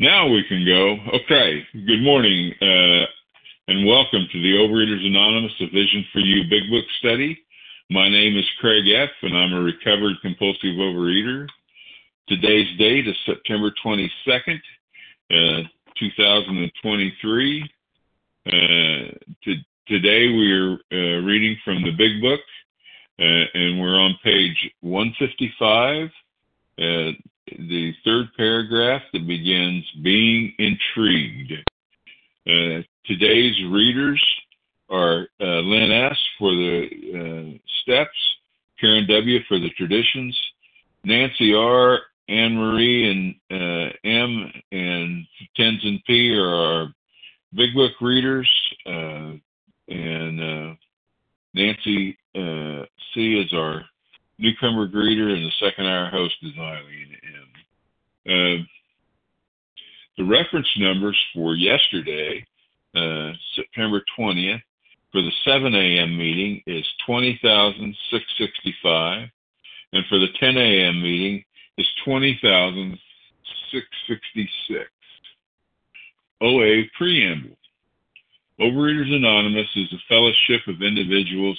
Now we can go. Okay, good morning, and welcome to the Overeaters Anonymous, a Vision for You Big Book study. My name is Craig F., and I'm a recovered compulsive overeater. Today's date is September 22nd, 2023. Today we are reading from the Big Book, and we're on page 155. The third paragraph that begins, being intrigued. Today's readers are Lynn S. for the steps, Karen W. for the traditions, Nancy R., Anne-Marie and M., and Tenzin P. are our Big Book readers, and Nancy C. is our newcomer greeter, and the second hour host is Eileen M. The reference numbers for yesterday, September 20th, for the 7 a.m. meeting is 20,665, and for the 10 a.m. meeting is 20,666. OA Preamble. Overeaters Anonymous is a fellowship of individuals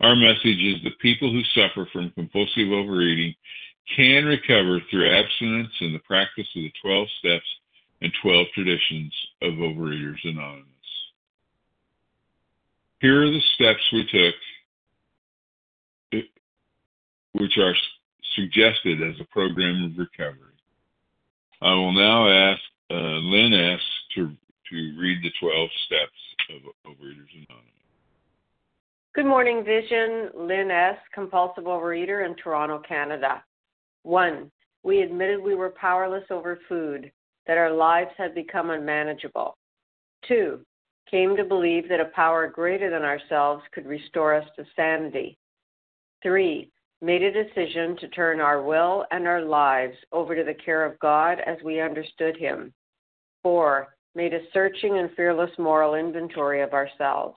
our message is that people who suffer from compulsive overeating can recover through abstinence and the practice of the 12 steps and 12 traditions of Overeaters Anonymous. Here are the steps we took, which are suggested as a program of recovery. I will now ask Lynn S. to read the 12 steps of Overeaters Anonymous. Good morning, Vision. Lynn S., compulsive overeater in Toronto, Canada. 1. We admitted we were powerless over food, that our lives had become unmanageable. 2. Came to believe that a power greater than ourselves could restore us to sanity. 3. Made a decision to turn our will and our lives over to the care of God as we understood Him. 4. Made a searching and fearless moral inventory of ourselves.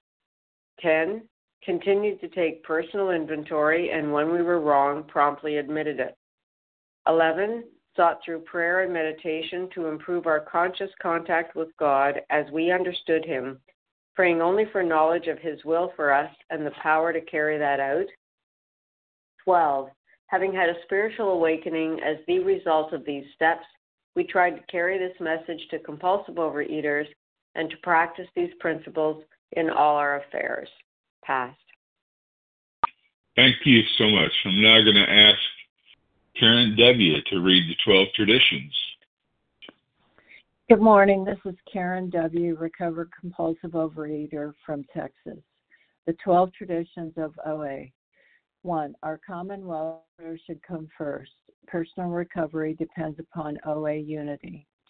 10. Continued to take personal inventory, and when we were wrong, promptly admitted it. 11. Sought through prayer and meditation to improve our conscious contact with God as we understood Him, praying only for knowledge of His will for us and the power to carry that out. 12. Having had a spiritual awakening as the result of these steps, we tried to carry this message to compulsive overeaters and to practice these principles in all our affairs. Past. Thank you so much. I'm now going to ask Karen W. to read the 12 traditions. Good morning. This is Karen W., recovered compulsive overeater from Texas. The 12 traditions of OA. 1. Our common welfare should come first. Personal recovery depends upon OA unity.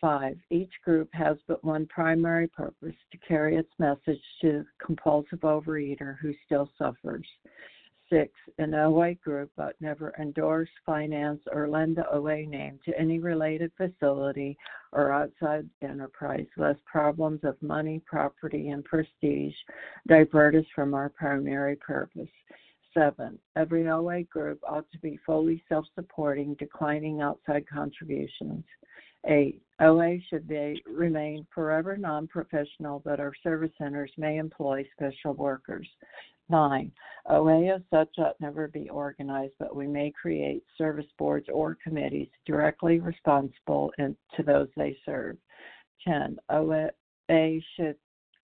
5, each group has but one primary purpose, to carry its message to the compulsive overeater who still suffers. 6, an OA group ought never endorse, finance, or lend the OA name to any related facility or outside enterprise, lest problems of money, property, and prestige divert us from our primary purpose. 7, every OA group ought to be fully self-supporting, declining outside contributions. 8, OA should remain forever non-professional, but our service centers may employ special workers. 9, OA as such ought never be organized, but we may create service boards or committees directly responsible to those they serve. 10, OA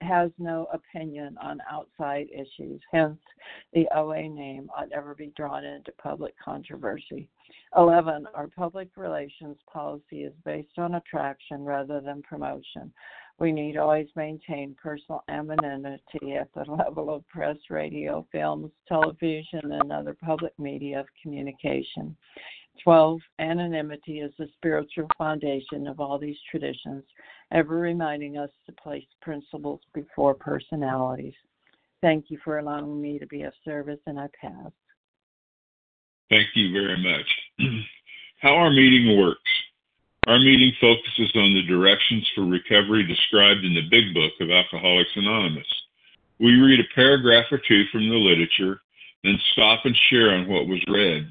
has no opinion on outside issues, hence the OA name ought never be drawn into public controversy. 11, our public relations policy is based on attraction rather than promotion. We need always maintain personal anonymity at the level of press, radio, films, television, and other public media of communication. 12, anonymity is the spiritual foundation of all these traditions, ever reminding us to place principles before personalities. Thank you for allowing me to be of service, and I pass. Thank you very much. How our meeting works. Our meeting focuses on the directions for recovery described in the Big Book of Alcoholics Anonymous. We read a paragraph or two from the literature, then stop and share on what was read.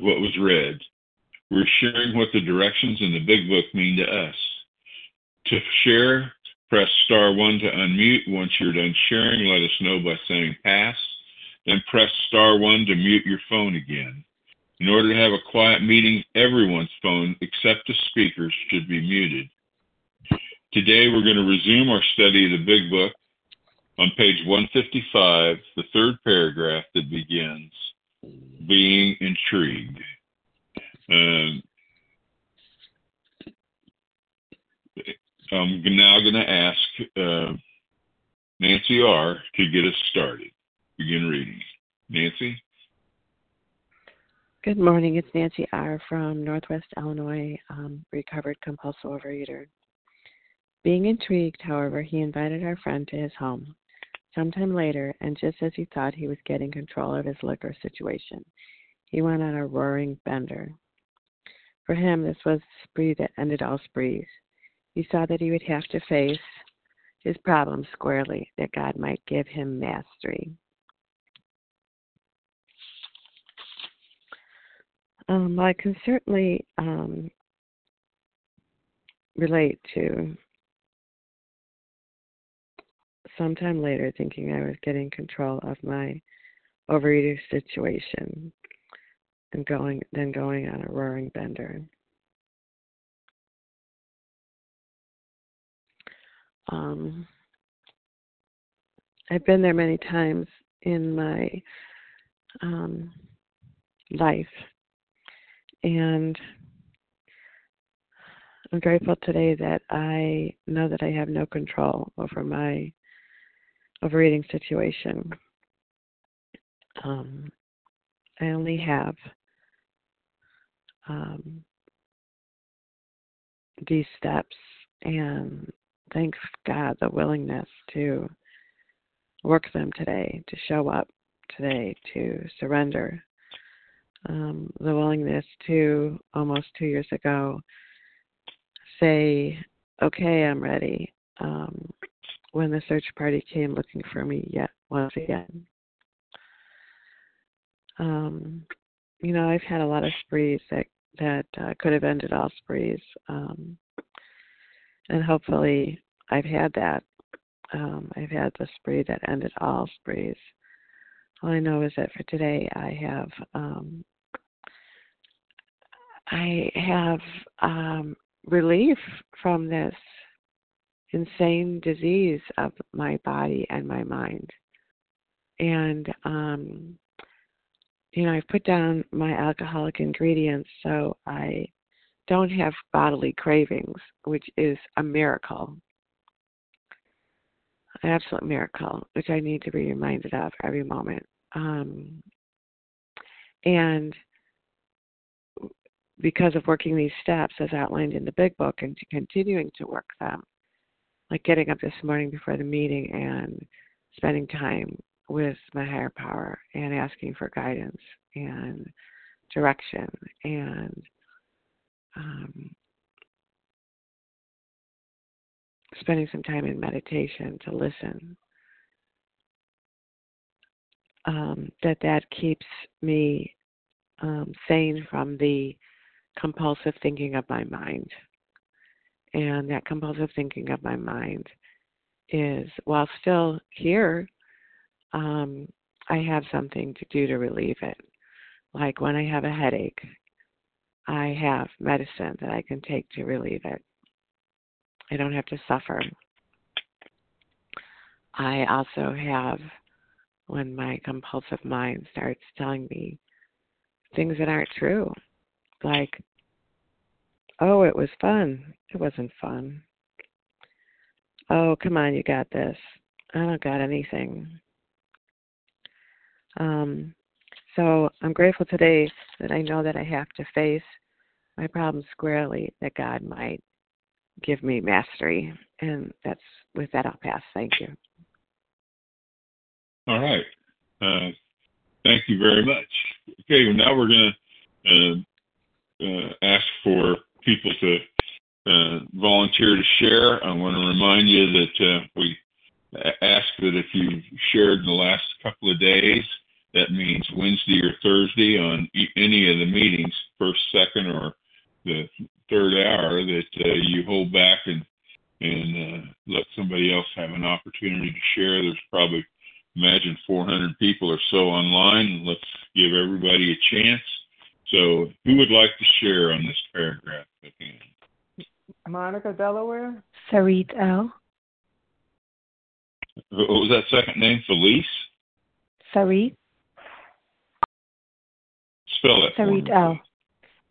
what was read. We're sharing what the directions in the Big Book mean to us. To share, press *1 to unmute. Once you're done sharing, let us know by saying pass, then press *1 to mute your phone again. In order to have a quiet meeting, everyone's phone except the speaker's should be muted. Today we're going to resume our study of the Big Book on page 155, the third paragraph that begins, being intrigued. I'm now going to ask Nancy R. to get us started. Begin reading. Nancy? Good morning. It's Nancy R. from Northwest Illinois, recovered compulsive overeater. Being intrigued, however, he invited our friend to his home. Sometime later, and just as he thought he was getting control of his liquor situation, he went on a roaring bender. For him, this was the spree that ended all sprees. He saw that he would have to face his problems squarely, that God might give him mastery. I can certainly relate to sometime later, thinking I was getting control of my overeating situation and going on a roaring bender. I've been there many times in my life, and I'm grateful today that I know that I have no control over my overeating situation. I only have these steps, and thanks God the willingness to work them today, to show up today, to surrender. The willingness to, almost 2 years ago, say, okay, I'm ready. When the search party came looking for me yet once again. I've had a lot of sprees that could have ended all sprees. And hopefully I've had that. I've had the spree that ended all sprees. All I know is that for today I have relief from this insane disease of my body and my mind. And, I've put down my alcoholic ingredients so I don't have bodily cravings, which is a miracle. An absolute miracle, which I need to be reminded of every moment. And because of working these steps as outlined in the Big Book and to continuing to work them, like getting up this morning before the meeting and spending time with my higher power and asking for guidance and direction and spending some time in meditation to listen, that keeps me sane from the compulsive thinking of my mind. And that compulsive thinking of my mind is, while still here, I have something to do to relieve it. Like when I have a headache, I have medicine that I can take to relieve it. I don't have to suffer. I also have, when my compulsive mind starts telling me things that aren't true, like, oh, it was fun. It wasn't fun. Oh, come on, you got this. I don't got anything. So I'm grateful today that I know that I have to face my problems squarely, that God might give me mastery. And that's with that, I'll pass. Thank you. All right. Thank you very much. Okay, well, now we're going to ask for people to volunteer to share. I want to remind you that we ask that if you shared in the last couple of days, that means Wednesday or Thursday on any of the meetings, first, second, or the third hour, that you hold back and let somebody else have an opportunity to share. There's probably, imagine, 400 people or so online. Let's give everybody a chance. So who would like to share on this paragraph again? Monica, Delaware. Sarit L. What was that second name? Felice? Sarit. Spell it. Sarit L.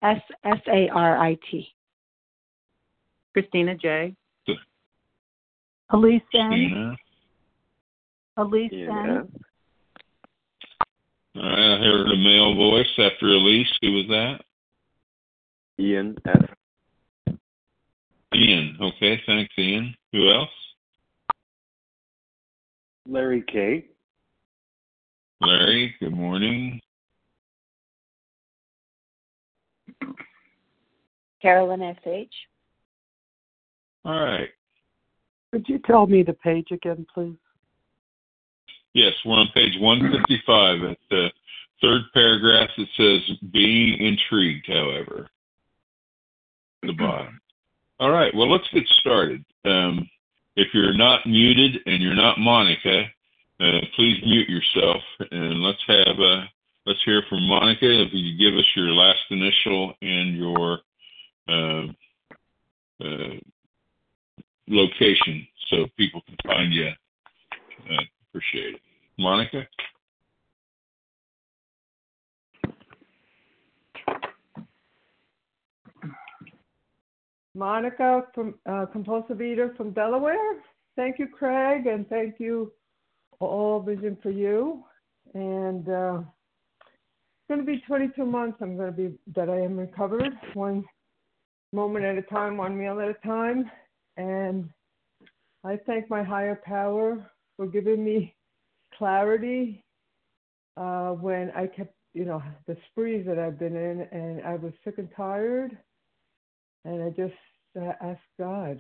Sarit. Christina J. Elise N. Elise N. All right, I heard a male voice after Elise. Who was that? Ian F. Ian. Okay, thanks, Ian. Who else? Larry K. Larry, good morning. Carolyn S.H. All right. Could you tell me the page again, please? Yes, we're on page 155. At the third paragraph, it says, being intrigued, however. The bottom. All right, well, let's get started. If you're not muted and you're not Monica, please mute yourself, and let's hear from Monica. If you could give us your last initial and your location so people can find you. Appreciate it. Monica? Monica, from Compulsive Eater from Delaware. Thank you, Craig, and thank you all, Vision for You. And it's going to be 22 months that I am recovered, one moment at a time, one meal at a time. And I thank my higher power for giving me clarity when I kept, the sprees that I've been in, and I was sick and tired. And I just asked God,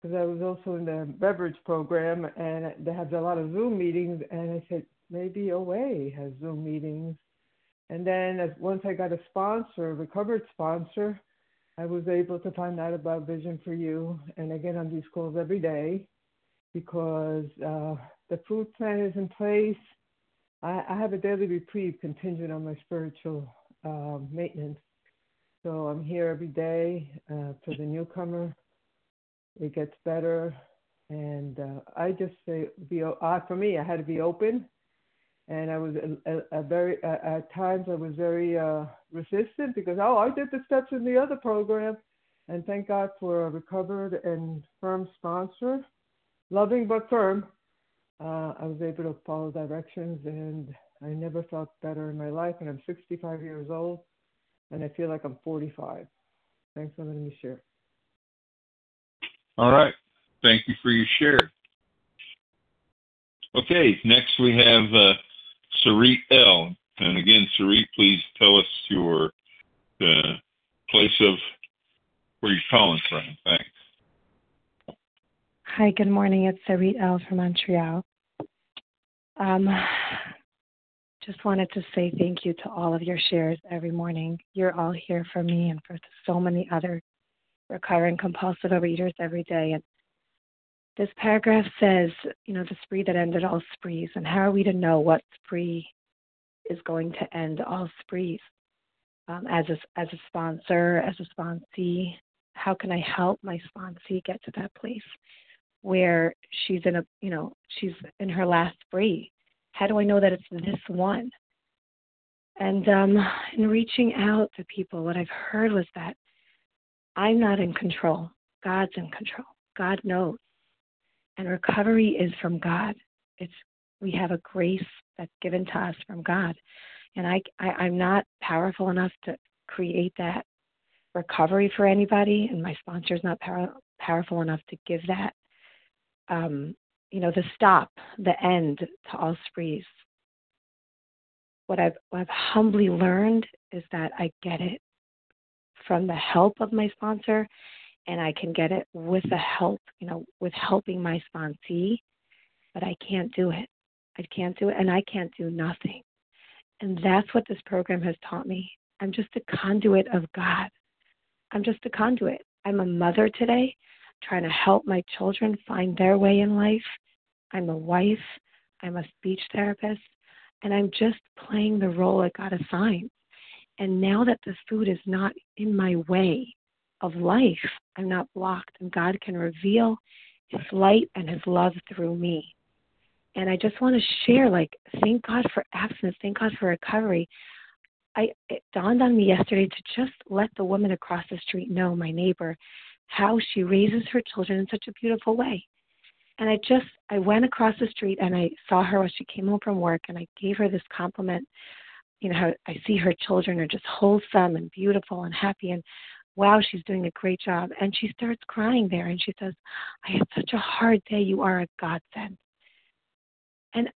because I was also in the beverage program, and they had a lot of Zoom meetings, and I said, maybe OA has Zoom meetings. And then once I got a sponsor, a recovered sponsor, I was able to find out about Vision for You, and I get on these calls every day because the food plan is in place. I have a daily reprieve contingent on my spiritual maintenance. So I'm here every day for the newcomer. It gets better. And I just say, for me, I had to be open. And I was at times I was very resistant because, I did the steps in the other program. And thank God for a recovered and firm sponsor, loving but firm. I was able to follow directions, and I never felt better in my life. And I'm 65 years old, and I feel like I'm 45. Thanks for letting me share. All right. Thank you for your share. Okay. Next we have Sarit L. And again, Sarit, please tell us your place of where you're calling from. Thanks. Hi, good morning. It's Sarit L. from Montreal. Just wanted to say thank you to all of your shares every morning. You're all here for me and for so many other recovering compulsive overeaters every day. And this paragraph says, the spree that ended all sprees. And how are we to know what spree is going to end all sprees? As a sponsor, as a sponsee, how can I help my sponsee get to that place where she's in she's in her last spree? How do I know that it's this one? And in reaching out to people, what I've heard was that I'm not in control. God's in control. God knows. And recovery is from God. We have a grace that's given to us from God. And I'm not powerful enough to create that recovery for anybody, and my sponsor is not powerful enough to give that. The stop, the end to all sprees. What I've humbly learned is that I get it from the help of my sponsor, and I can get it with the help, with helping my sponsee, but I can't do it. I can't do it, and I can't do nothing. And that's what this program has taught me. I'm just a conduit of God. I'm just a conduit. I'm a mother today, trying to help my children find their way in life. I'm a wife. I'm a speech therapist. And I'm just playing the role I got assigned. And now that the food is not in my way of life, I'm not blocked. And God can reveal His light and His love through me. And I just want to share, thank God for abstinence. Thank God for recovery. It dawned on me yesterday to just let the woman across the street know, my neighbor, how she raises her children in such a beautiful way. And I went across the street and I saw her when she came home from work, and I gave her this compliment, how I see her children are just wholesome and beautiful and happy, and wow, she's doing a great job. And she starts crying there, and she says, I had such a hard day. You are a godsend. And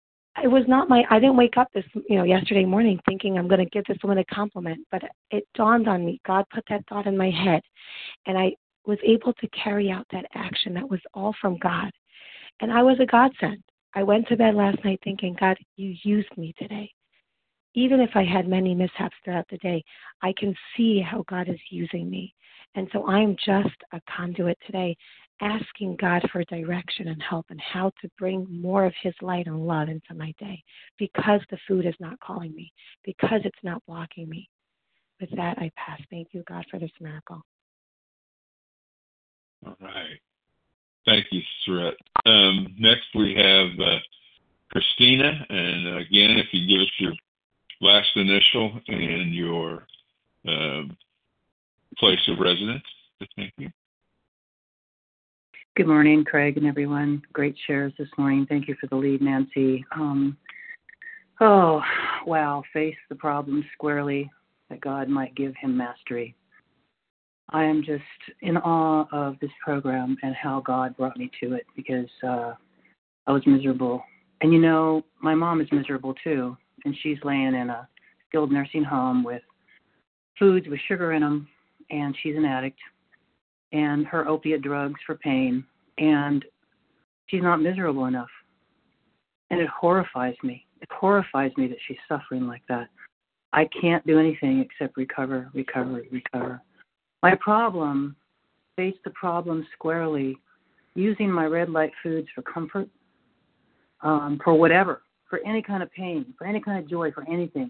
it was not I didn't wake up yesterday morning thinking I'm going to give this woman a compliment, but it dawned on me. God put that thought in my head, and I was able to carry out that action that was all from God. And I was a godsend. I went to bed last night thinking, God, you used me today. Even if I had many mishaps throughout the day, I can see how God is using me. And so I'm just a conduit today, asking God for direction and help and how to bring more of His light and love into my day, because the food is not calling me, because it's not blocking me. With that, I pass. Thank you, God, for this miracle. All right. Thank you, Sarit. Next we have Christina. And again, if you give us your last initial and your place of residence. Thank you. Good morning, Craig and everyone. Great shares this morning. Thank you for the lead, Nancy. Face the problem squarely that God might give him mastery. I am just in awe of this program and how God brought me to it, because I was miserable. And, my mom is miserable too, and she's laying in a skilled nursing home with foods with sugar in them, and she's an addict, and her opiate drugs for pain, and she's not miserable enough. And it horrifies me. It horrifies me that she's suffering like that. I can't do anything except recover. My problem, face the problem squarely, using my red light foods for comfort, for whatever, for any kind of pain, for any kind of joy, for anything.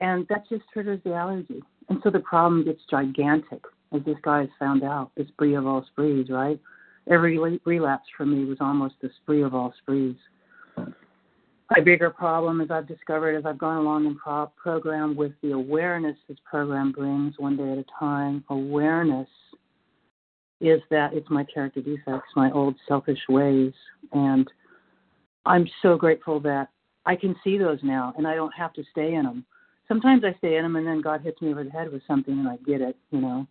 And that just triggers the allergy. And so the problem gets gigantic, as this guy has found out, the spree of all sprees, right? Every relapse for me was almost the spree of all sprees. My bigger problem, as I've discovered, as I've gone along in program with the awareness this program brings one day at a time, awareness is that it's my character defects, my old selfish ways. And I'm so grateful that I can see those now and I don't have to stay in them. Sometimes I stay in them and then God hits me over the head with something and I get it, you know.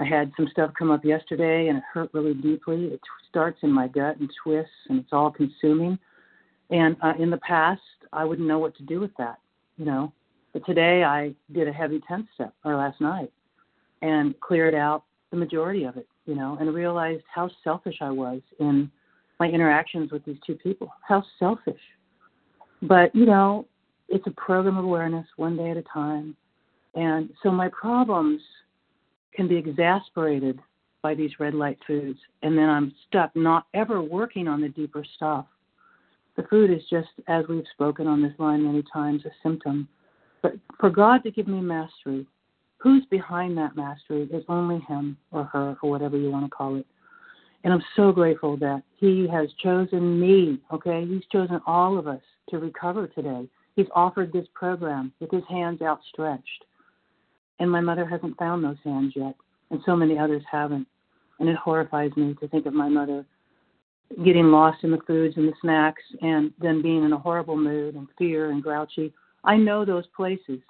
I had some stuff come up yesterday and it hurt really deeply. It starts in my gut and twists and it's all consuming. And in the past, I wouldn't know what to do with that, you know. But today I did a heavy 10th step, or last night, and cleared out the majority of it, you know, and realized how selfish I was in my interactions with these two people, how selfish. But, you know, it's a program of awareness one day at a time. And so my problems can be exasperated by these red light foods, and then I'm stuck not ever working on the deeper stuff. The food is just, as we've spoken on this line many times, a symptom. But for God to give me mastery, who's behind that mastery is only him or her, or whatever you want to call it. And I'm so grateful that he has chosen me, okay? He's chosen all of us to recover today. He's offered this program with his hands outstretched. And my mother hasn't found those hands yet, and so many others haven't. And it horrifies me to think of my mother getting lost in the foods and the snacks and then being in a horrible mood and fear and grouchy. I know those places.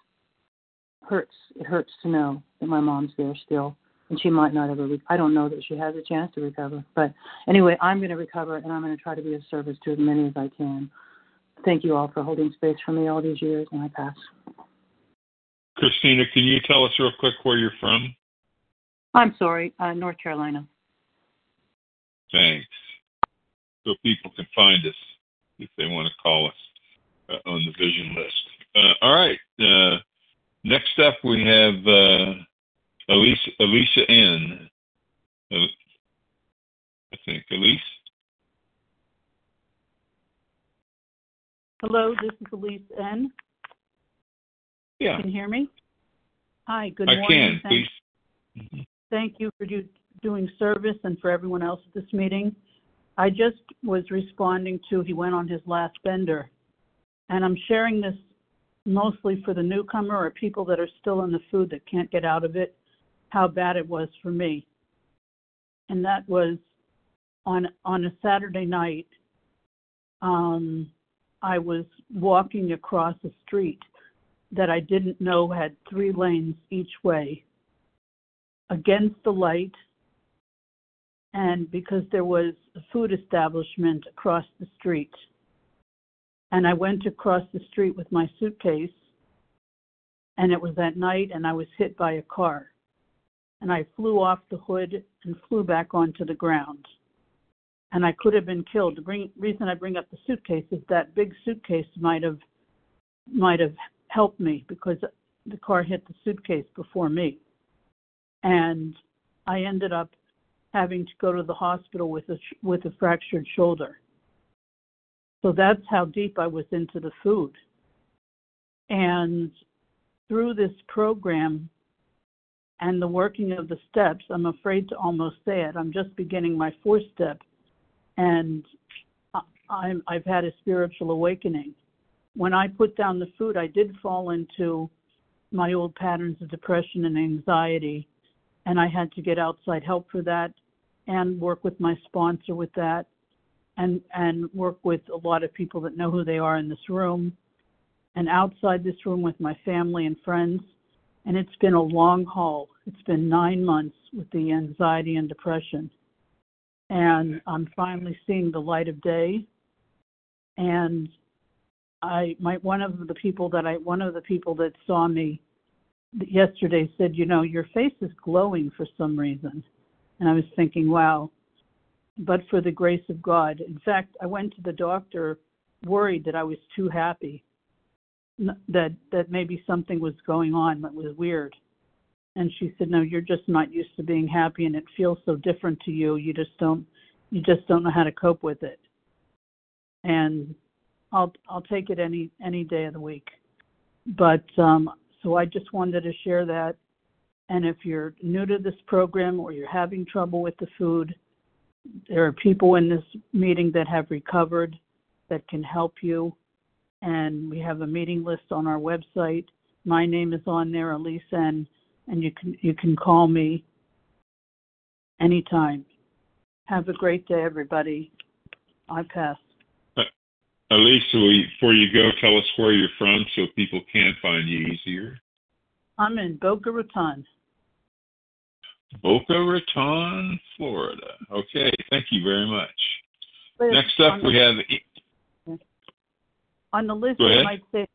Hurts. It hurts to know that my mom's there still, and she might not ever I don't know that she has a chance to recover. But anyway, I'm going to recover, and I'm going to try to be of service to as many as I can. Thank you all for holding space for me all these years, and I pass. Christina, can you tell us real quick where you're from? I'm sorry, North Carolina. Thanks. So people can find us if they want to call us on the vision list. All right. Next up, we have Elisa N. I think, Elise. Hello, this is Elise N. Yeah. Can you hear me? Hi, good morning. I can, please. Thank you for doing service and for everyone else at this meeting. I just was responding to, he went on his last bender, and I'm sharing this mostly for the newcomer or people that are still in the food that can't get out of it, how bad it was for me. And that was on a Saturday night, I was walking across a street that I didn't know had 3 lanes each way against the light, and because there was a food establishment across the street. And I went across the street with my suitcase, and it was at night, and I was hit by a car. And I flew off the hood and flew back onto the ground. And I could have been killed. The reason I bring up the suitcase is that big suitcase might have helped me, because the car hit the suitcase before me. And I ended up having to go to the hospital with a fractured shoulder. So that's how deep I was into the food. And through this program and the working of the steps, I'm afraid to almost say it, I'm just beginning my 4th step, and I've had a spiritual awakening. When I put down the food, I did fall into my old patterns of depression and anxiety, and I had to get outside help for that and work with my sponsor with that. And work with a lot of people that know who they are in this room and outside this room with my family and friends. And it's been a long haul. It's been 9 months with the anxiety and depression. And I'm finally seeing the light of day. And one of the people that saw me yesterday said, you know, your face is glowing for some reason. And I was thinking, wow. But for the grace of God. In fact, I went to the doctor worried that I was too happy, that maybe something was going on that was weird. And she said, no, you're just not used to being happy, and it feels so different to you. You just don't know how to cope with it. And I'll take it any day of the week. But so I just wanted to share that. And if you're new to this program or you're having trouble with the food, there are people in this meeting that have recovered that can help you. And we have a meeting list on our website. My name is on there, Elise N. And you can call me anytime. Have a great day, everybody. I pass. Elise, before you go, tell us where you're from so people can find you easier. I'm in Boca Raton. Boca Raton, Florida. Okay, thank you very much. Liz, next up, we have... On the list, it might say...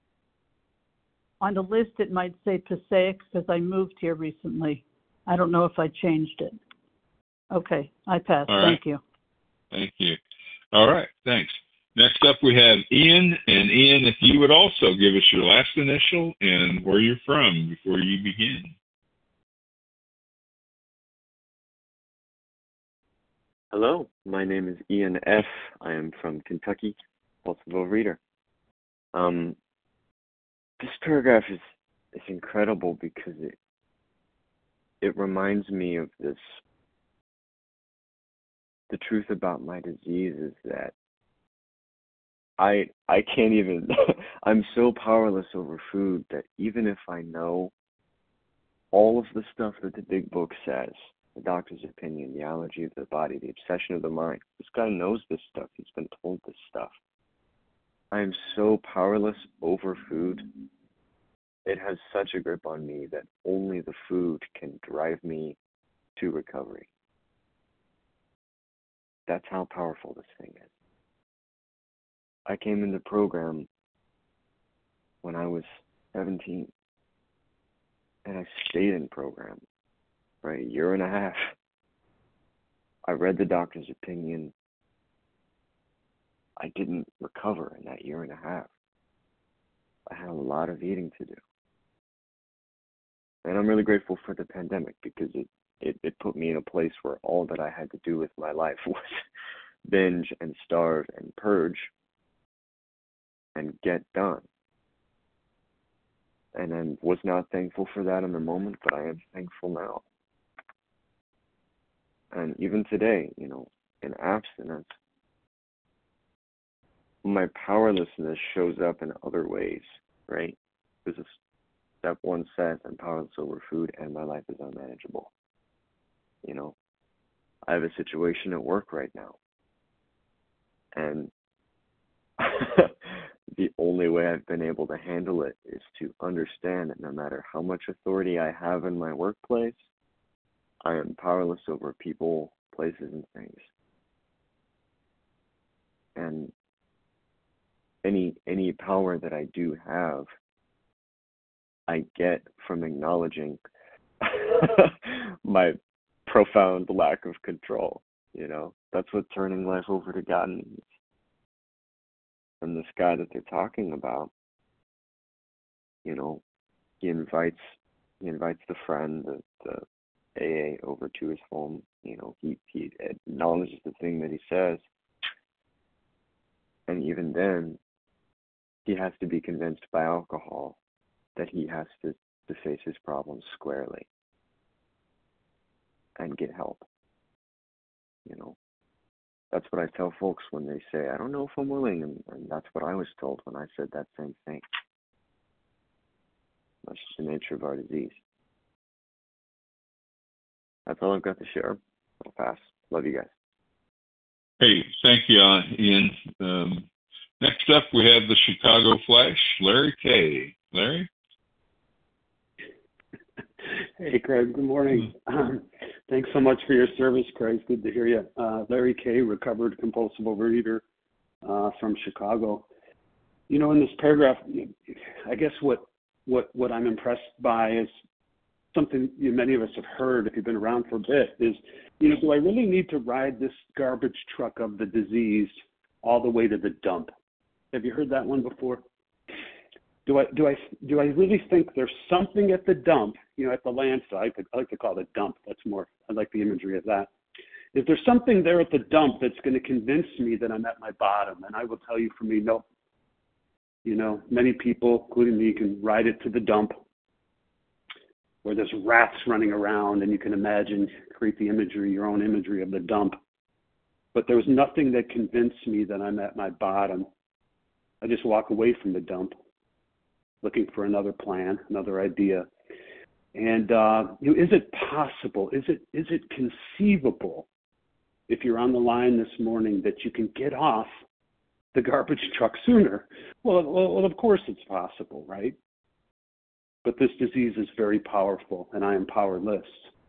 On the list, it might say Passaic because I moved here recently. I don't know if I changed it. Okay, I pass. All right. Thank you. Thank you. All right, thanks. Next up, we have Ian. And Ian, if you would also give us your last initial and where you're from before you begin. Hello, my name is Ian F. I am from Kentucky, Baltimore Reader. This paragraph is incredible because it reminds me of this. The truth about my disease is that I can't even, I'm so powerless over food that even if I know all of the stuff that the Big Book says, the doctor's opinion, the allergy of the body, the obsession of the mind, this guy knows this stuff, he's been told this stuff. I am so powerless over food. It has such a grip on me that only the food can drive me to recovery. That's how powerful this thing is. I came in the program when I was 17, and I stayed in program for a year and a half. I read the doctor's opinion. I didn't recover in that year and a half. I had a lot of eating to do. And I'm really grateful for the pandemic because it put me in a place where all that I had to do with my life was binge and starve and purge and get done. And I was not thankful for that in the moment, but I am thankful now. And even today, in abstinence, my powerlessness shows up in other ways, right? Because step one says I'm powerless over food and my life is unmanageable. I have a situation at work right now. And the only way I've been able to handle it is to understand that no matter how much authority I have in my workplace, I am powerless over people, places, and things. And any power that I do have, I get from acknowledging my profound lack of control. That's what turning life over to God means. And this guy that they're talking about, he invites the friend, the AA, over to his home. He acknowledges the thing that he says, and even then, he has to be convinced by alcohol that he has to face his problems squarely and get help. That's what I tell folks when they say, I don't know if I'm willing. And that's what I was told when I said that same thing. That's just the nature of our disease. That's all I've got to share. I'll pass. Love you guys. Hey, thank you, Ian. Next up, we have the Chicago Flash, Larry K. Larry? Hey, Craig. Good morning. Thanks so much for your service, Craig. It's good to hear you. Larry K., recovered compulsive overeater from Chicago. In this paragraph, I guess what I'm impressed by is something many of us have heard if you've been around for a bit is, do I really need to ride this garbage truck of the disease all the way to the dump? Have you heard that one before? Do I really think there's something at the dump, you know, at the landslide? I like to call it a dump. That's more, I like the imagery of that. Is there something there at the dump that's going to convince me that I'm at my bottom? And I will tell you, for me, nope. You know, many people, including me, can ride it to the dump where there's rats running around, and you can imagine, create the imagery, your own imagery of the dump. But there was nothing that convinced me that I'm at my bottom. I just walk away from the dump, looking for another plan, another idea. And you know, is it possible? Is it conceivable, if you're on the line this morning, that you can get off the garbage truck sooner? Well, of course it's possible, right? But this disease is very powerful, and I am powerless.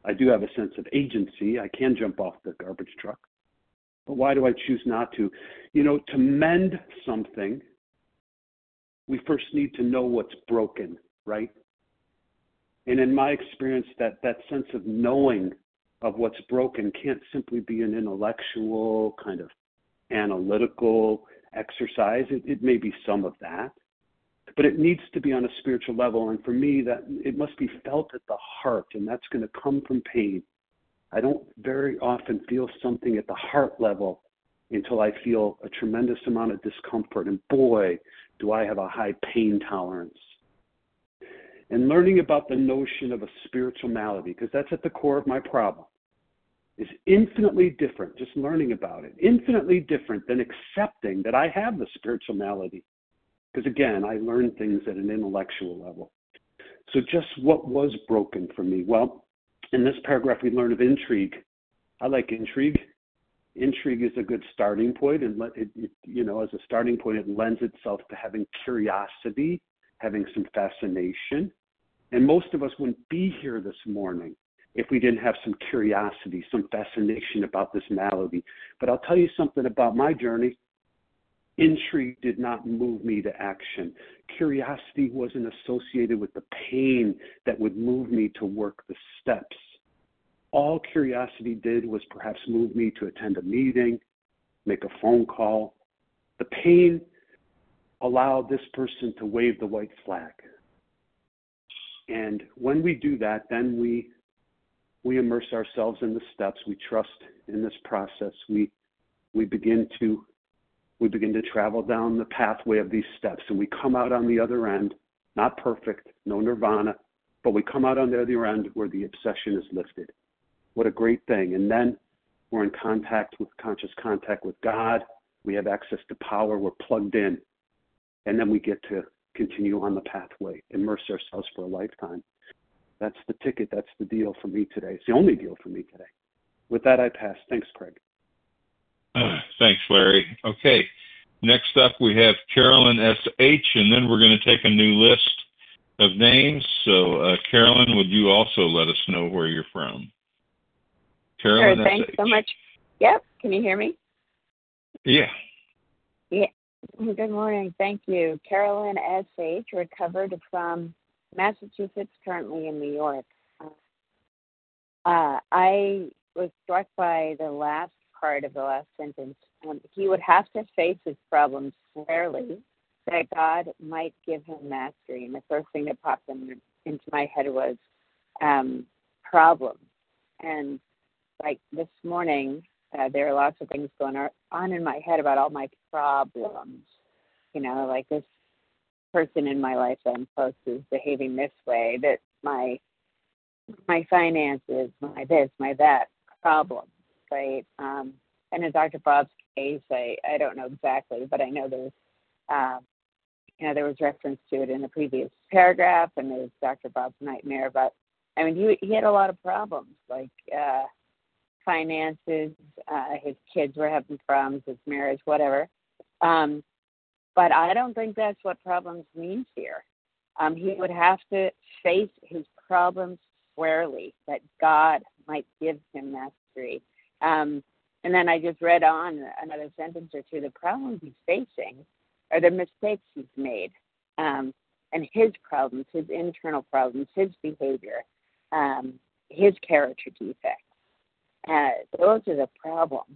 I do have a sense of agency. I can jump off the garbage truck. But why do I choose not to? You know, to mend something, we first need to know what's broken, right? And in my experience, that sense of knowing of what's broken can't simply be an intellectual kind of analytical exercise. It may be some of that, but it needs to be on a spiritual level. And for me, that it must be felt at the heart, and that's going to come from pain. I don't very often feel something at the heart level until I feel a tremendous amount of discomfort. And boy, do I have a high pain tolerance. And learning about the notion of a spiritual malady, because that's at the core of my problem, is infinitely different, just learning about it, infinitely different than accepting that I have the spiritual malady. Because again, I learn things at an intellectual level. So just what was broken for me? Well, in this paragraph, we learn of intrigue. I like intrigue. Intrigue is a good starting point, and as a starting point, it lends itself to having curiosity, having some fascination. And most of us wouldn't be here this morning if we didn't have some curiosity, some fascination about this malady. But I'll tell you something about my journey. Intrigue did not move me to action. Curiosity wasn't associated with the pain that would move me to work the steps. All curiosity did was perhaps move me to attend a meeting, make a phone call. The pain allowed this person to wave the white flag. And when we do that, then we immerse ourselves in the steps. We trust in this process. We begin to travel down the pathway of these steps, and we come out on the other end, not perfect, no nirvana, but we come out on the other end where the obsession is lifted. What a great thing. And then we're in contact with conscious contact with God. We have access to power. We're plugged in. And then we get to continue on the pathway, immerse ourselves for a lifetime. That's the ticket. That's the deal for me today. It's the only deal for me today. With that, I pass. Thanks, Craig. Thanks, Larry. Okay. Next up, we have Carolyn S.H., and then we're going to take a new list of names. So, Carolyn, would you also let us know where you're from? Carolyn, sure, thanks so much. Yep. Can you hear me? Yeah. Good morning. Thank you. Carolyn S.H., recovered from Massachusetts, currently in New York. I was struck by the last part of the last sentence. He would have to face his problems squarely that God might give him mastery. And the first thing that popped into my head was problems. And like this morning, there are lots of things going on in my head about all my problems. You know, like this person in my life that I'm close to is behaving this way, that my finances, my this, my that, problems, right? And in Dr. Bob's case, I don't know exactly, but I know there's, there was reference to it in the previous paragraph, and there's Dr. Bob's nightmare about, I mean, he had a lot of problems, like finances, his kids were having problems, his marriage, whatever. But I don't think that's what problems means here. He would have to face his problems squarely, that God might give him mastery. And then I just read on another sentence or two, the problems he's facing are the mistakes he's made, and his problems, his internal problems, his behavior, his character defects. Those are the problems.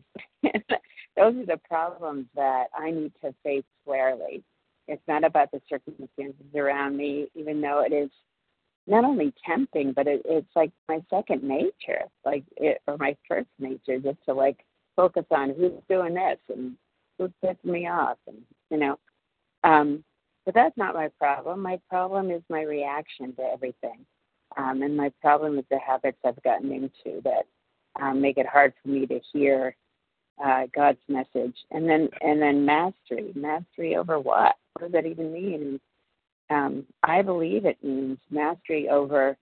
Those are the problems that I need to face squarely. It's not about the circumstances around me, even though it is not only tempting, but it's like my second nature, or my first nature, just to like focus on who's doing this and who's pissing me off, and but that's not my problem. My problem is my reaction to everything, and my problem is the habits I've gotten into that make it hard for me to hear God's message, and then mastery over what? What does that even mean? I believe it means mastery over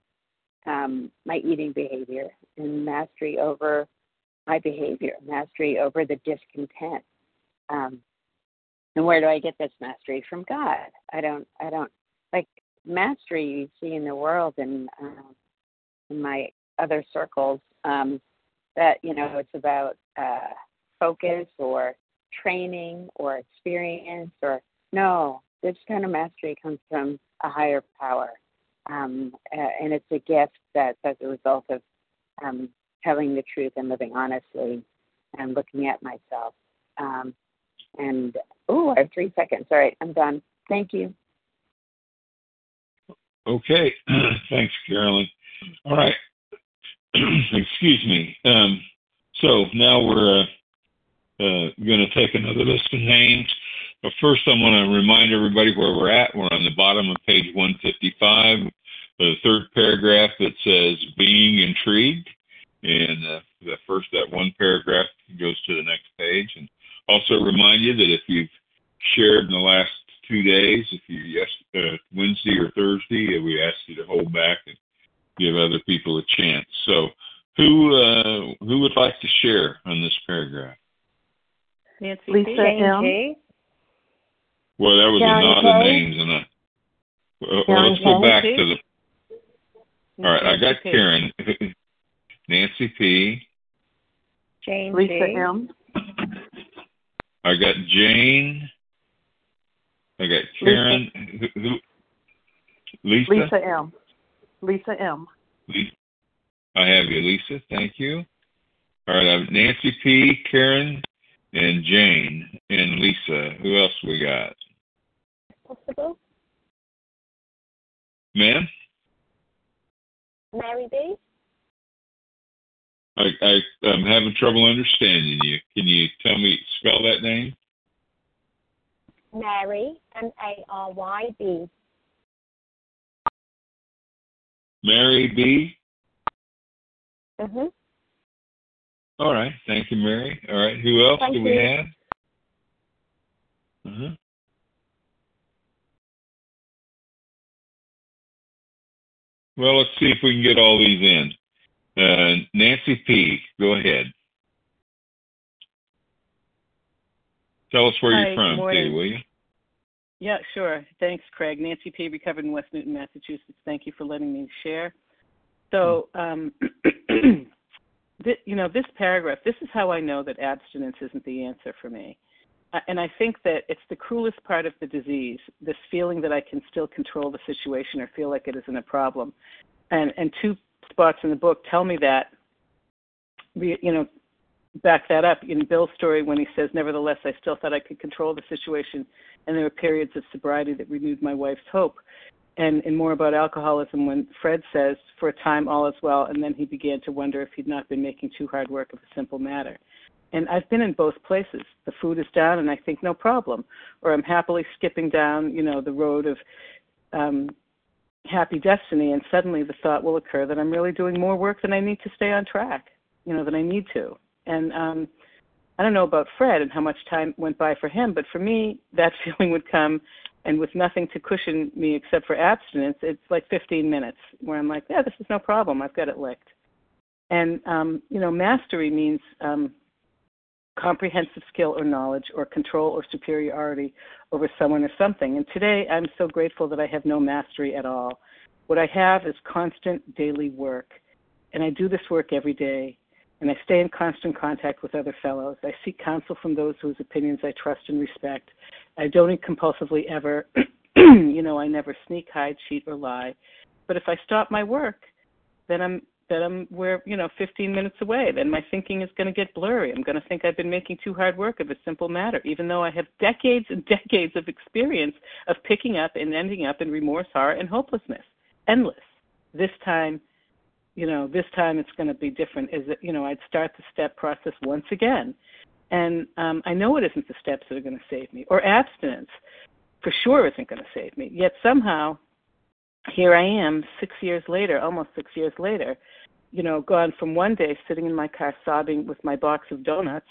my eating behavior, and mastery over my behavior, mastery over the discontent. And where do I get this mastery? From God. I don't like mastery you see in the world and in my other circles that, it's about focus or training or experience or no. This kind of mastery comes from a higher power, and it's a gift that's as a result of telling the truth and living honestly and looking at myself. I have 3 seconds. All right, I'm done. Thank you. Okay. Thanks, Carolyn. All right. Excuse me. So now we're going to take another list of names. But first, I want to remind everybody where we're at. We're on the bottom of page 155, the third paragraph that says being intrigued. And that one paragraph goes to the next page. And also remind you that if you've shared in the last 2 days, Wednesday or Thursday, we ask you to hold back and give other people a chance. So who would like to share on this paragraph? Nancy, Lisa M. Well, that was John a lot of names, and let's go back to the. All right, I got Karen, Nancy P, Jane, Lisa P. M. I got Jane. I got Karen. Lisa. Lisa. Lisa M. I have you, Lisa. Thank you. All right, I have Nancy P, Karen, and Jane, and Lisa. Who else we got? Possible. Ma'am? Mary B? I'm having trouble understanding you. Can you tell me, spell that name? Mary, M-A-R-Y-B. Mary B? Mm-hmm. All right. Thank you, Mary. All right. Who else do we have? Uh-huh. Well, let's see if we can get all these in. Nancy P., go ahead. Tell us where you're from, P., will you? Yeah, sure. Thanks, Craig. Nancy P., recovered in West Newton, Massachusetts. Thank you for letting me share. So, this paragraph, this is how I know that abstinence isn't the answer for me. And I think that it's the cruelest part of the disease, this feeling that I can still control the situation or feel like it isn't a problem. And two spots in the book tell me that, back that up. In Bill's story when he says, nevertheless, I still thought I could control the situation, and there were periods of sobriety that renewed my wife's hope. And in More About Alcoholism, when Fred says, for a time all is well, and then he began to wonder if he'd not been making too hard work of a simple matter. And I've been in both places. The food is down, and I think, no problem. Or I'm happily skipping down, the road of happy destiny, and suddenly the thought will occur that I'm really doing more work than I need to stay on track, than I need to. And I don't know about Fred and how much time went by for him, but for me, that feeling would come, and with nothing to cushion me except for abstinence, it's like 15 minutes where I'm like, yeah, this is no problem. I've got it licked. And, mastery means comprehensive skill or knowledge or control or superiority over someone or something. And today I'm so grateful that I have no mastery at all. What I have is constant daily work. And I do this work every day. And I stay in constant contact with other fellows. I seek counsel from those whose opinions I trust and respect. I don't eat compulsively ever. I never sneak, hide, cheat, or lie. But if I stop my work, then I'm that we're 15 minutes away, then my thinking is going to get blurry. I'm going to think I've been making too hard work of a simple matter, even though I have decades and decades of experience of picking up and ending up in remorse, horror, and hopelessness. Endless. This time it's going to be different. I'd start the step process once again. And I know it isn't the steps that are going to save me, or abstinence for sure isn't going to save me. Yet somehow, here I am 6 years later, gone from one day sitting in my car sobbing with my box of donuts,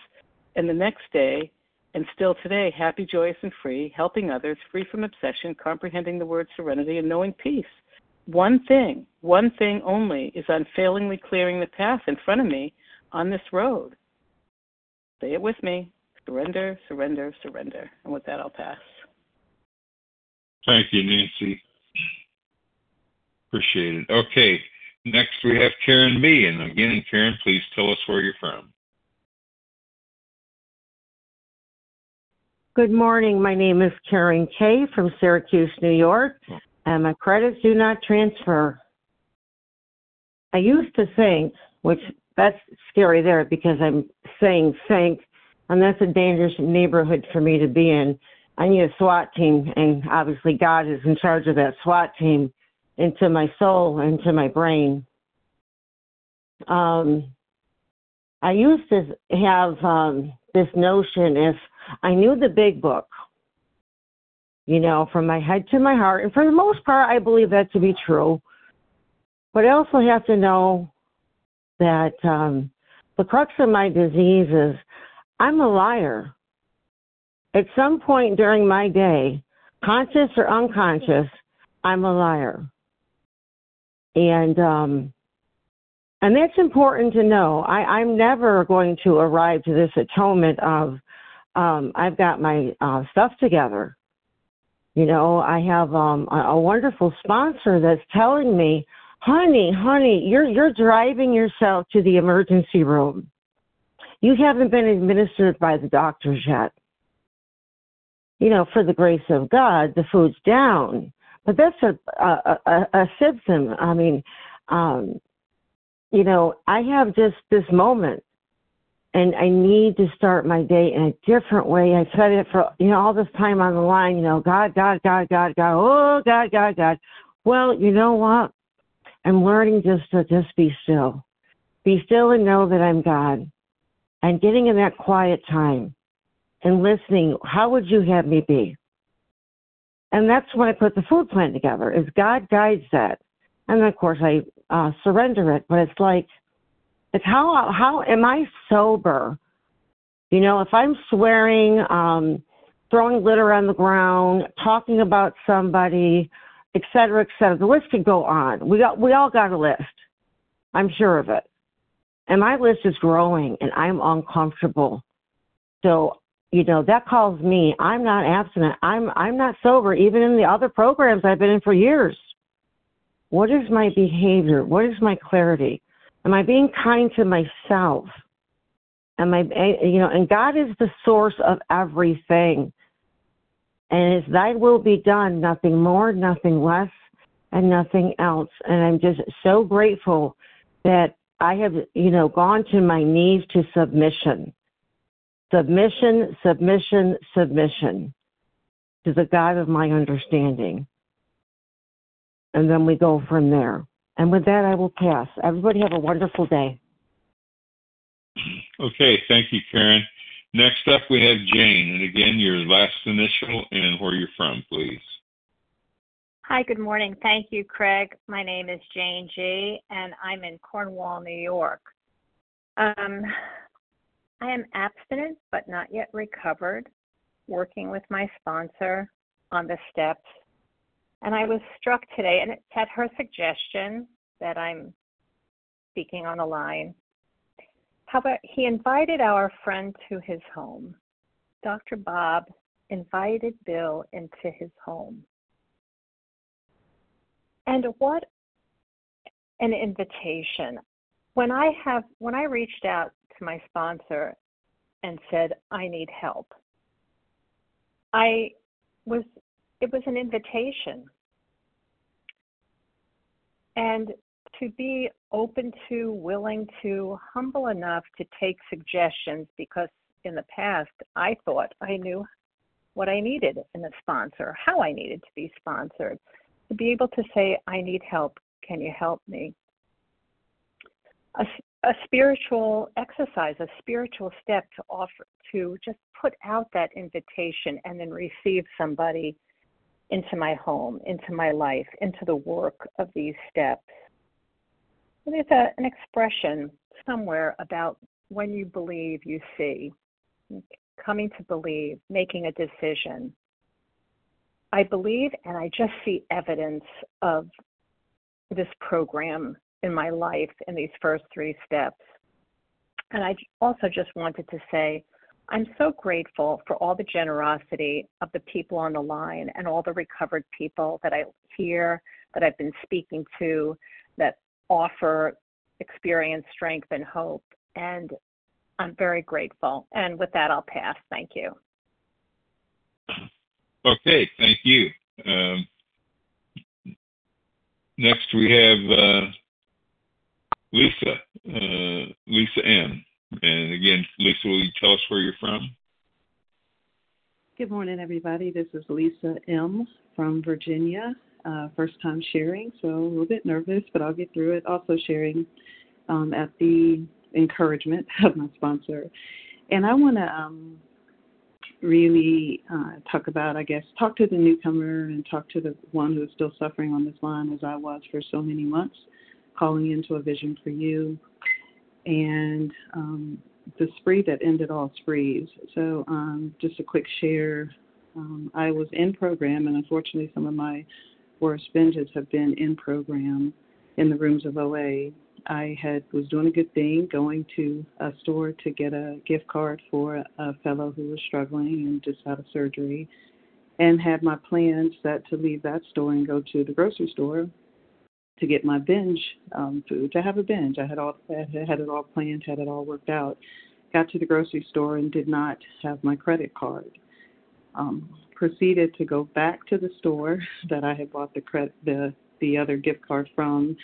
and the next day, and still today, happy, joyous, and free, helping others, free from obsession, comprehending the word serenity, and knowing peace. One thing only is unfailingly clearing the path in front of me on this road. Say it with me. Surrender, surrender, surrender. And with that, I'll pass. Thank you, Nancy. Appreciate it. Okay. Next, we have Karen B. And again, Karen, please tell us where you're from. Good morning. My name is Karen K. from Syracuse, New York. And my credits do not transfer. I used to think, which that's scary there because I'm saying think, and that's a dangerous neighborhood for me to be in. I need a SWAT team, and obviously God is in charge of that SWAT team into my soul, into my brain. I used to have this notion, if I knew the Big Book, from my head to my heart. And for the most part, I believe that to be true. But I also have to know that the crux of my disease is I'm a liar. At some point during my day, conscious or unconscious, I'm a liar. And that's important to know. I'm never going to arrive to this atonement of I've got my stuff together. I have a wonderful sponsor that's telling me, honey, you're driving yourself to the emergency room. You haven't been administered by the doctors yet. For the grace of God, the food's down. But that's a symptom. I mean, I have just this moment. And I need to start my day in a different way. I said it for, all this time on the line, God, oh, God. Well, you know what? I'm learning just to be still. Be still and know that I'm God. And getting in that quiet time and listening, how would you have me be? And that's when I put the food plan together, is God guides that. And then, of course, I surrender it, but it's like, it's how am I sober? If I'm swearing, throwing litter on the ground, talking about somebody, et cetera, the list could go on. We all got a list. I'm sure of it. And my list is growing, and I'm uncomfortable. So, that calls me. I'm not abstinent. I'm not sober, even in the other programs I've been in for years. What is my behavior? What is my clarity? Am I being kind to myself? And God is the source of everything. And it's thy will be done, nothing more, nothing less, and nothing else. And I'm just so grateful that I have, gone to my knees to submission. Submission, submission, submission to the God of my understanding. And then we go from there. And with that, I will pass. Everybody have a wonderful day. Okay, thank you, Karen. Next up, we have Jane. And again, your last initial and where you're from, please. Hi, good morning. Thank you, Craig. My name is Jane G., and I'm in Cornwall, New York. I am abstinent but not yet recovered, working with my sponsor on the steps. And I was struck today, and it's at her suggestion that I'm speaking on the line. However, he invited our friend to his home. Dr. Bob invited Bill into his home. And what an invitation. When I reached out to my sponsor and said, I need help, it was an invitation. And to be open to, willing to, humble enough to take suggestions, because in the past I thought I knew what I needed in a sponsor, how I needed to be sponsored, to be able to say, I need help, can you help me? A spiritual exercise, a spiritual step to offer, to just put out that invitation and then receive somebody into my home, into my life, into the work of these steps. There's an expression somewhere about when you believe, you see. Coming to believe, making a decision. I believe and I just see evidence of this program in my life in these first three steps. And I also just wanted to say, I'm so grateful for all the generosity of the people on the line and all the recovered people that I hear, that I've been speaking to, that offer experience, strength, and hope. And I'm very grateful. And with that, I'll pass. Thank you. Okay, thank you. Next, we have Lisa M. And again, Lisa, will you tell us where you're from? Good morning, everybody. This is Lisa M. from Virginia. First time sharing, so a little bit nervous, but I'll get through it. Also sharing at the encouragement of my sponsor. And I want to really talk about, I guess, talk to the newcomer and talk to the one who is still suffering on this line, as I was for so many months, calling into a vision for you. And the spree that ended all sprees. So just a quick share. I was in program, and unfortunately some of my worst binges have been in program in the rooms of OA. I was doing a good thing, going to a store to get a gift card for a fellow who was struggling and just out of surgery, and had my plan set to leave that store and go to the grocery store to get my binge food, to have a binge. I had it all planned, had it all worked out. Got to the grocery store and did not have my credit card. Proceeded to go back to the store that I had bought the other gift card from,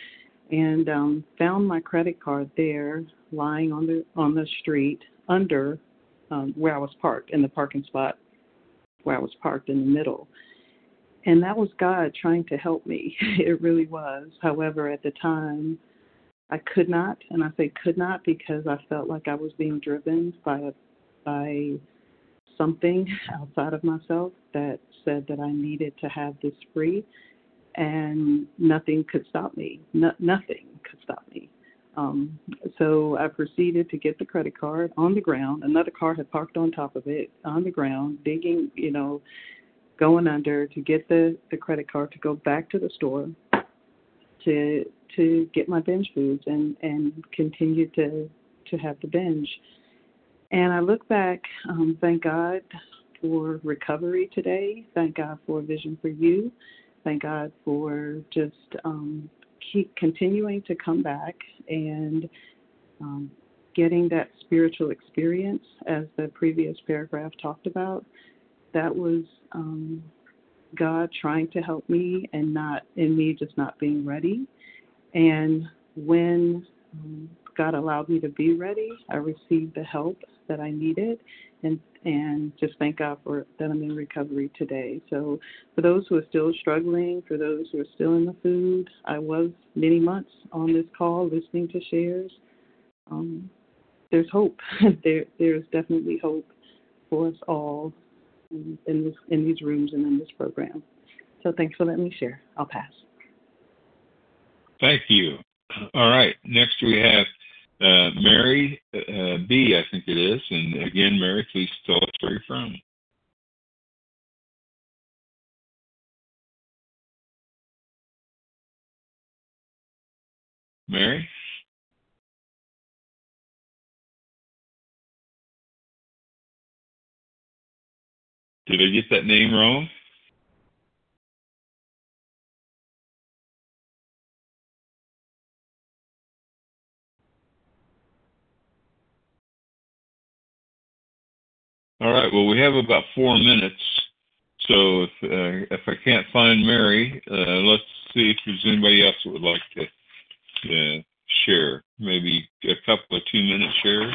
and found my credit card there, lying on the street under where I was parked, in the parking spot where I was parked in the middle. And that was God trying to help me. It really was. However, at the time, I could not, and I say could not because I felt like I was being driven by something outside of myself that said that I needed to have this spree, and nothing could stop me. Nothing could stop me. So I proceeded to get the credit card on the ground. Another car had parked on top of it, on the ground, digging, going under to get the credit card to go back to the store to get my binge foods and continue to have the binge. And I look back, thank God for recovery today. Thank God for Vision for You. Thank God for just keep continuing to come back and getting that spiritual experience, as the previous paragraph talked about. That was God trying to help me, and not in me just not being ready. And when God allowed me to be ready, I received the help that I needed, and just thank God for that I'm in recovery today. So for those who are still struggling, for those who are still in the food, I was many months on this call listening to shares. There's hope. There's definitely hope for us all in these rooms and in this program. So thanks for letting me share. I'll pass. Thank you. All right. Next we have Mary B, I think it is. And again, Mary, please tell us where you're from. Mary? Did I get that name wrong? All right, well, we have about 4 minutes, so if I can't find Mary, let's see if there's anybody else that would like to really sure.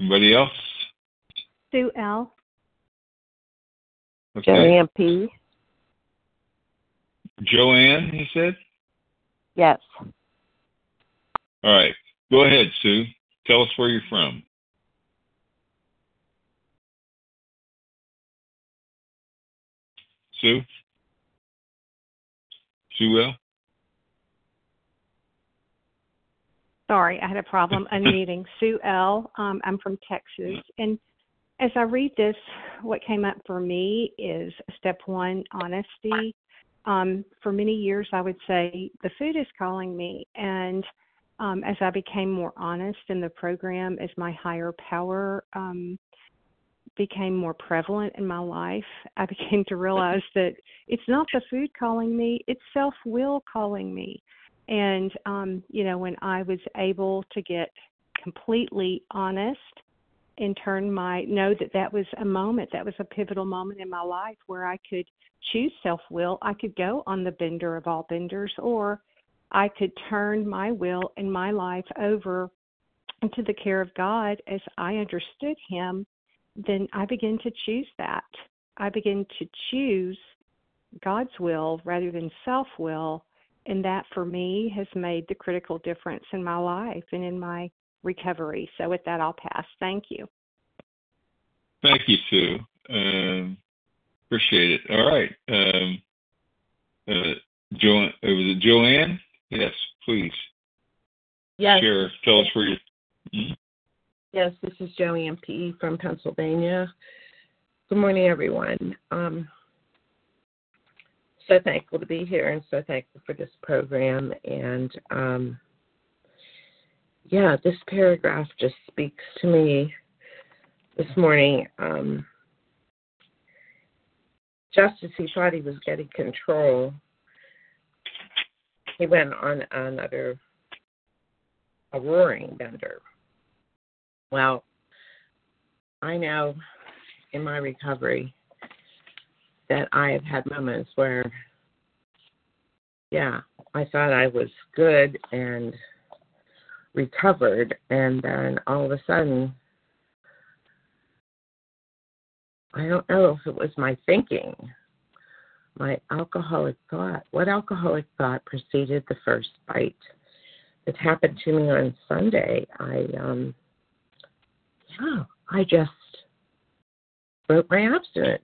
Anybody else? Sue L. Okay. Joanne P. Joanne, you said? Yes. All right. Go ahead, Sue. Tell us where you're from. Sue? Sue L? Sorry, I had a problem unmuting. Sue L. I'm from Texas. And as I read this, what came up for me is step one, honesty. For many years, I would say the food is calling me. And as I became more honest in the program, as my higher power became more prevalent in my life, I began to realize that it's not the food calling me, it's self-will calling me. And, when I was able to get completely honest and turn that was a moment, that was a pivotal moment in my life where I could choose self-will. I could go on the bender of all benders, or I could turn my will and my life over into the care of God as I understood Him. Then I begin to choose that. I begin to choose God's will rather than self-will, and that for me has made the critical difference in my life and in my recovery. So with that, I'll pass. Thank you. Thank you, Sue. Appreciate it. All right. Was it Joanne? Yes, please. Yes. Sure. Tell us where you... Mm-hmm. Yes, this is Joanne P. from Pennsylvania. Good morning, everyone. So thankful to be here and so thankful for this program. And, this paragraph just speaks to me this morning. Just as he thought he was getting control, he went on a roaring bender. Well, I know in my recovery that I have had moments where, I thought I was good and recovered, and then all of a sudden, I don't know if it was my thinking, my alcoholic thought. What alcoholic thought preceded the first bite? It happened to me on Sunday. I just broke my abstinence.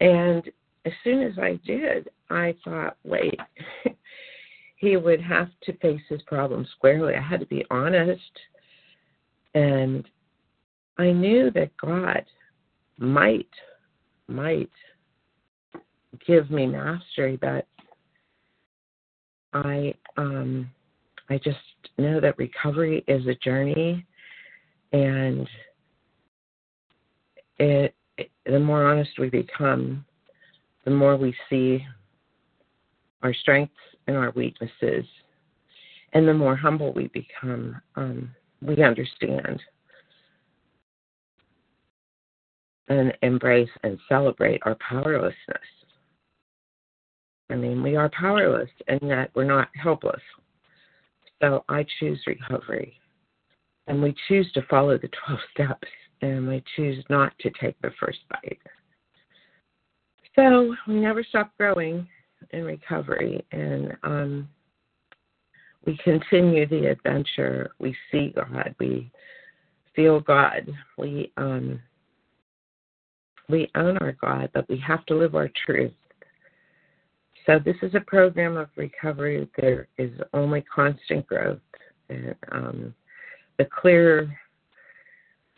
And as soon as I did, I thought, wait, he would have to face his problem squarely. I had to be honest. And I knew that God might give me mastery, but I just know that recovery is a journey. And the more honest we become, the more we see our strengths and our weaknesses, and the more humble we become, we understand and embrace and celebrate our powerlessness. I mean, we are powerless, and yet we're not helpless. So I choose recovery. And we choose to follow the 12 steps, and we choose not to take the first bite. So we never stop growing in recovery, and we continue the adventure. We see God. We feel God. We own our God, but we have to live our truth. So this is a program of recovery. There is only constant growth, and the clearer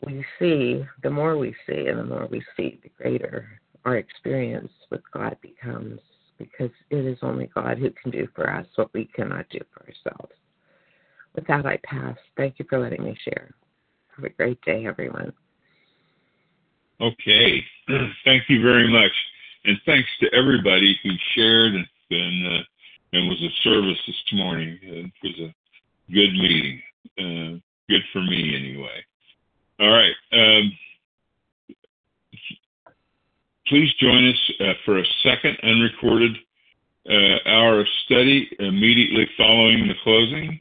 we see, the more we see, and the more we see, the greater our experience with God becomes, because it is only God who can do for us what we cannot do for ourselves. With that, I pass. Thank you for letting me share. Have a great day, everyone. Okay. Thank you very much. And thanks to everybody who shared and was of service this morning. It was a good meeting. Good for me, anyway. All right. Please join us for a second unrecorded hour of study immediately following the closing.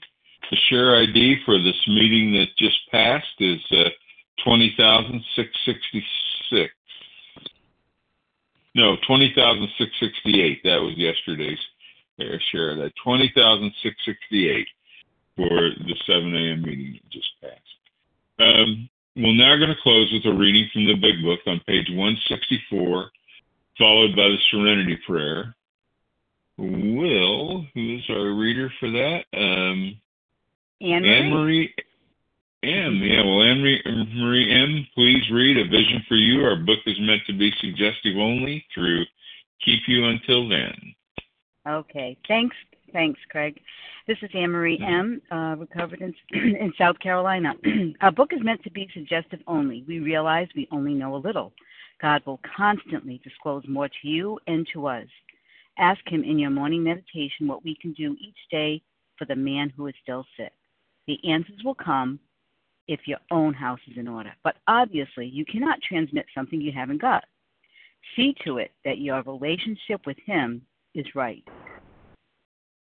The share ID for this meeting that just passed is 20,666. No, 20,668. That was yesterday's share. That 20,668 for the 7 a.m. meeting that just passed. We're now going to close with a reading from the Big Book on page 164, followed by the Serenity Prayer. Will, who is our reader for that? Anne-Marie M. Yeah, well, Anne-Marie M., please read A Vision for You. Our book is meant to be suggestive only through Keep You Until Then. Okay. Thanks, Craig. This is Anne-Marie M., recovered in South Carolina. Our book is meant to be suggestive only. We realize we only know a little. God will constantly disclose more to you and to us. Ask him in your morning meditation what we can do each day for the man who is still sick. The answers will come if your own house is in order. But obviously, you cannot transmit something you haven't got. See to it that your relationship with him is right.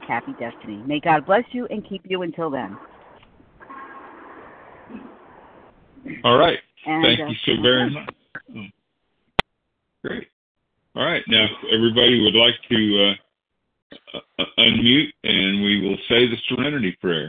happy destiny. May God bless you and keep you until then. All right. Thank you so very much. Great. All right. Now, if everybody would like to unmute, and we will say the Serenity Prayer.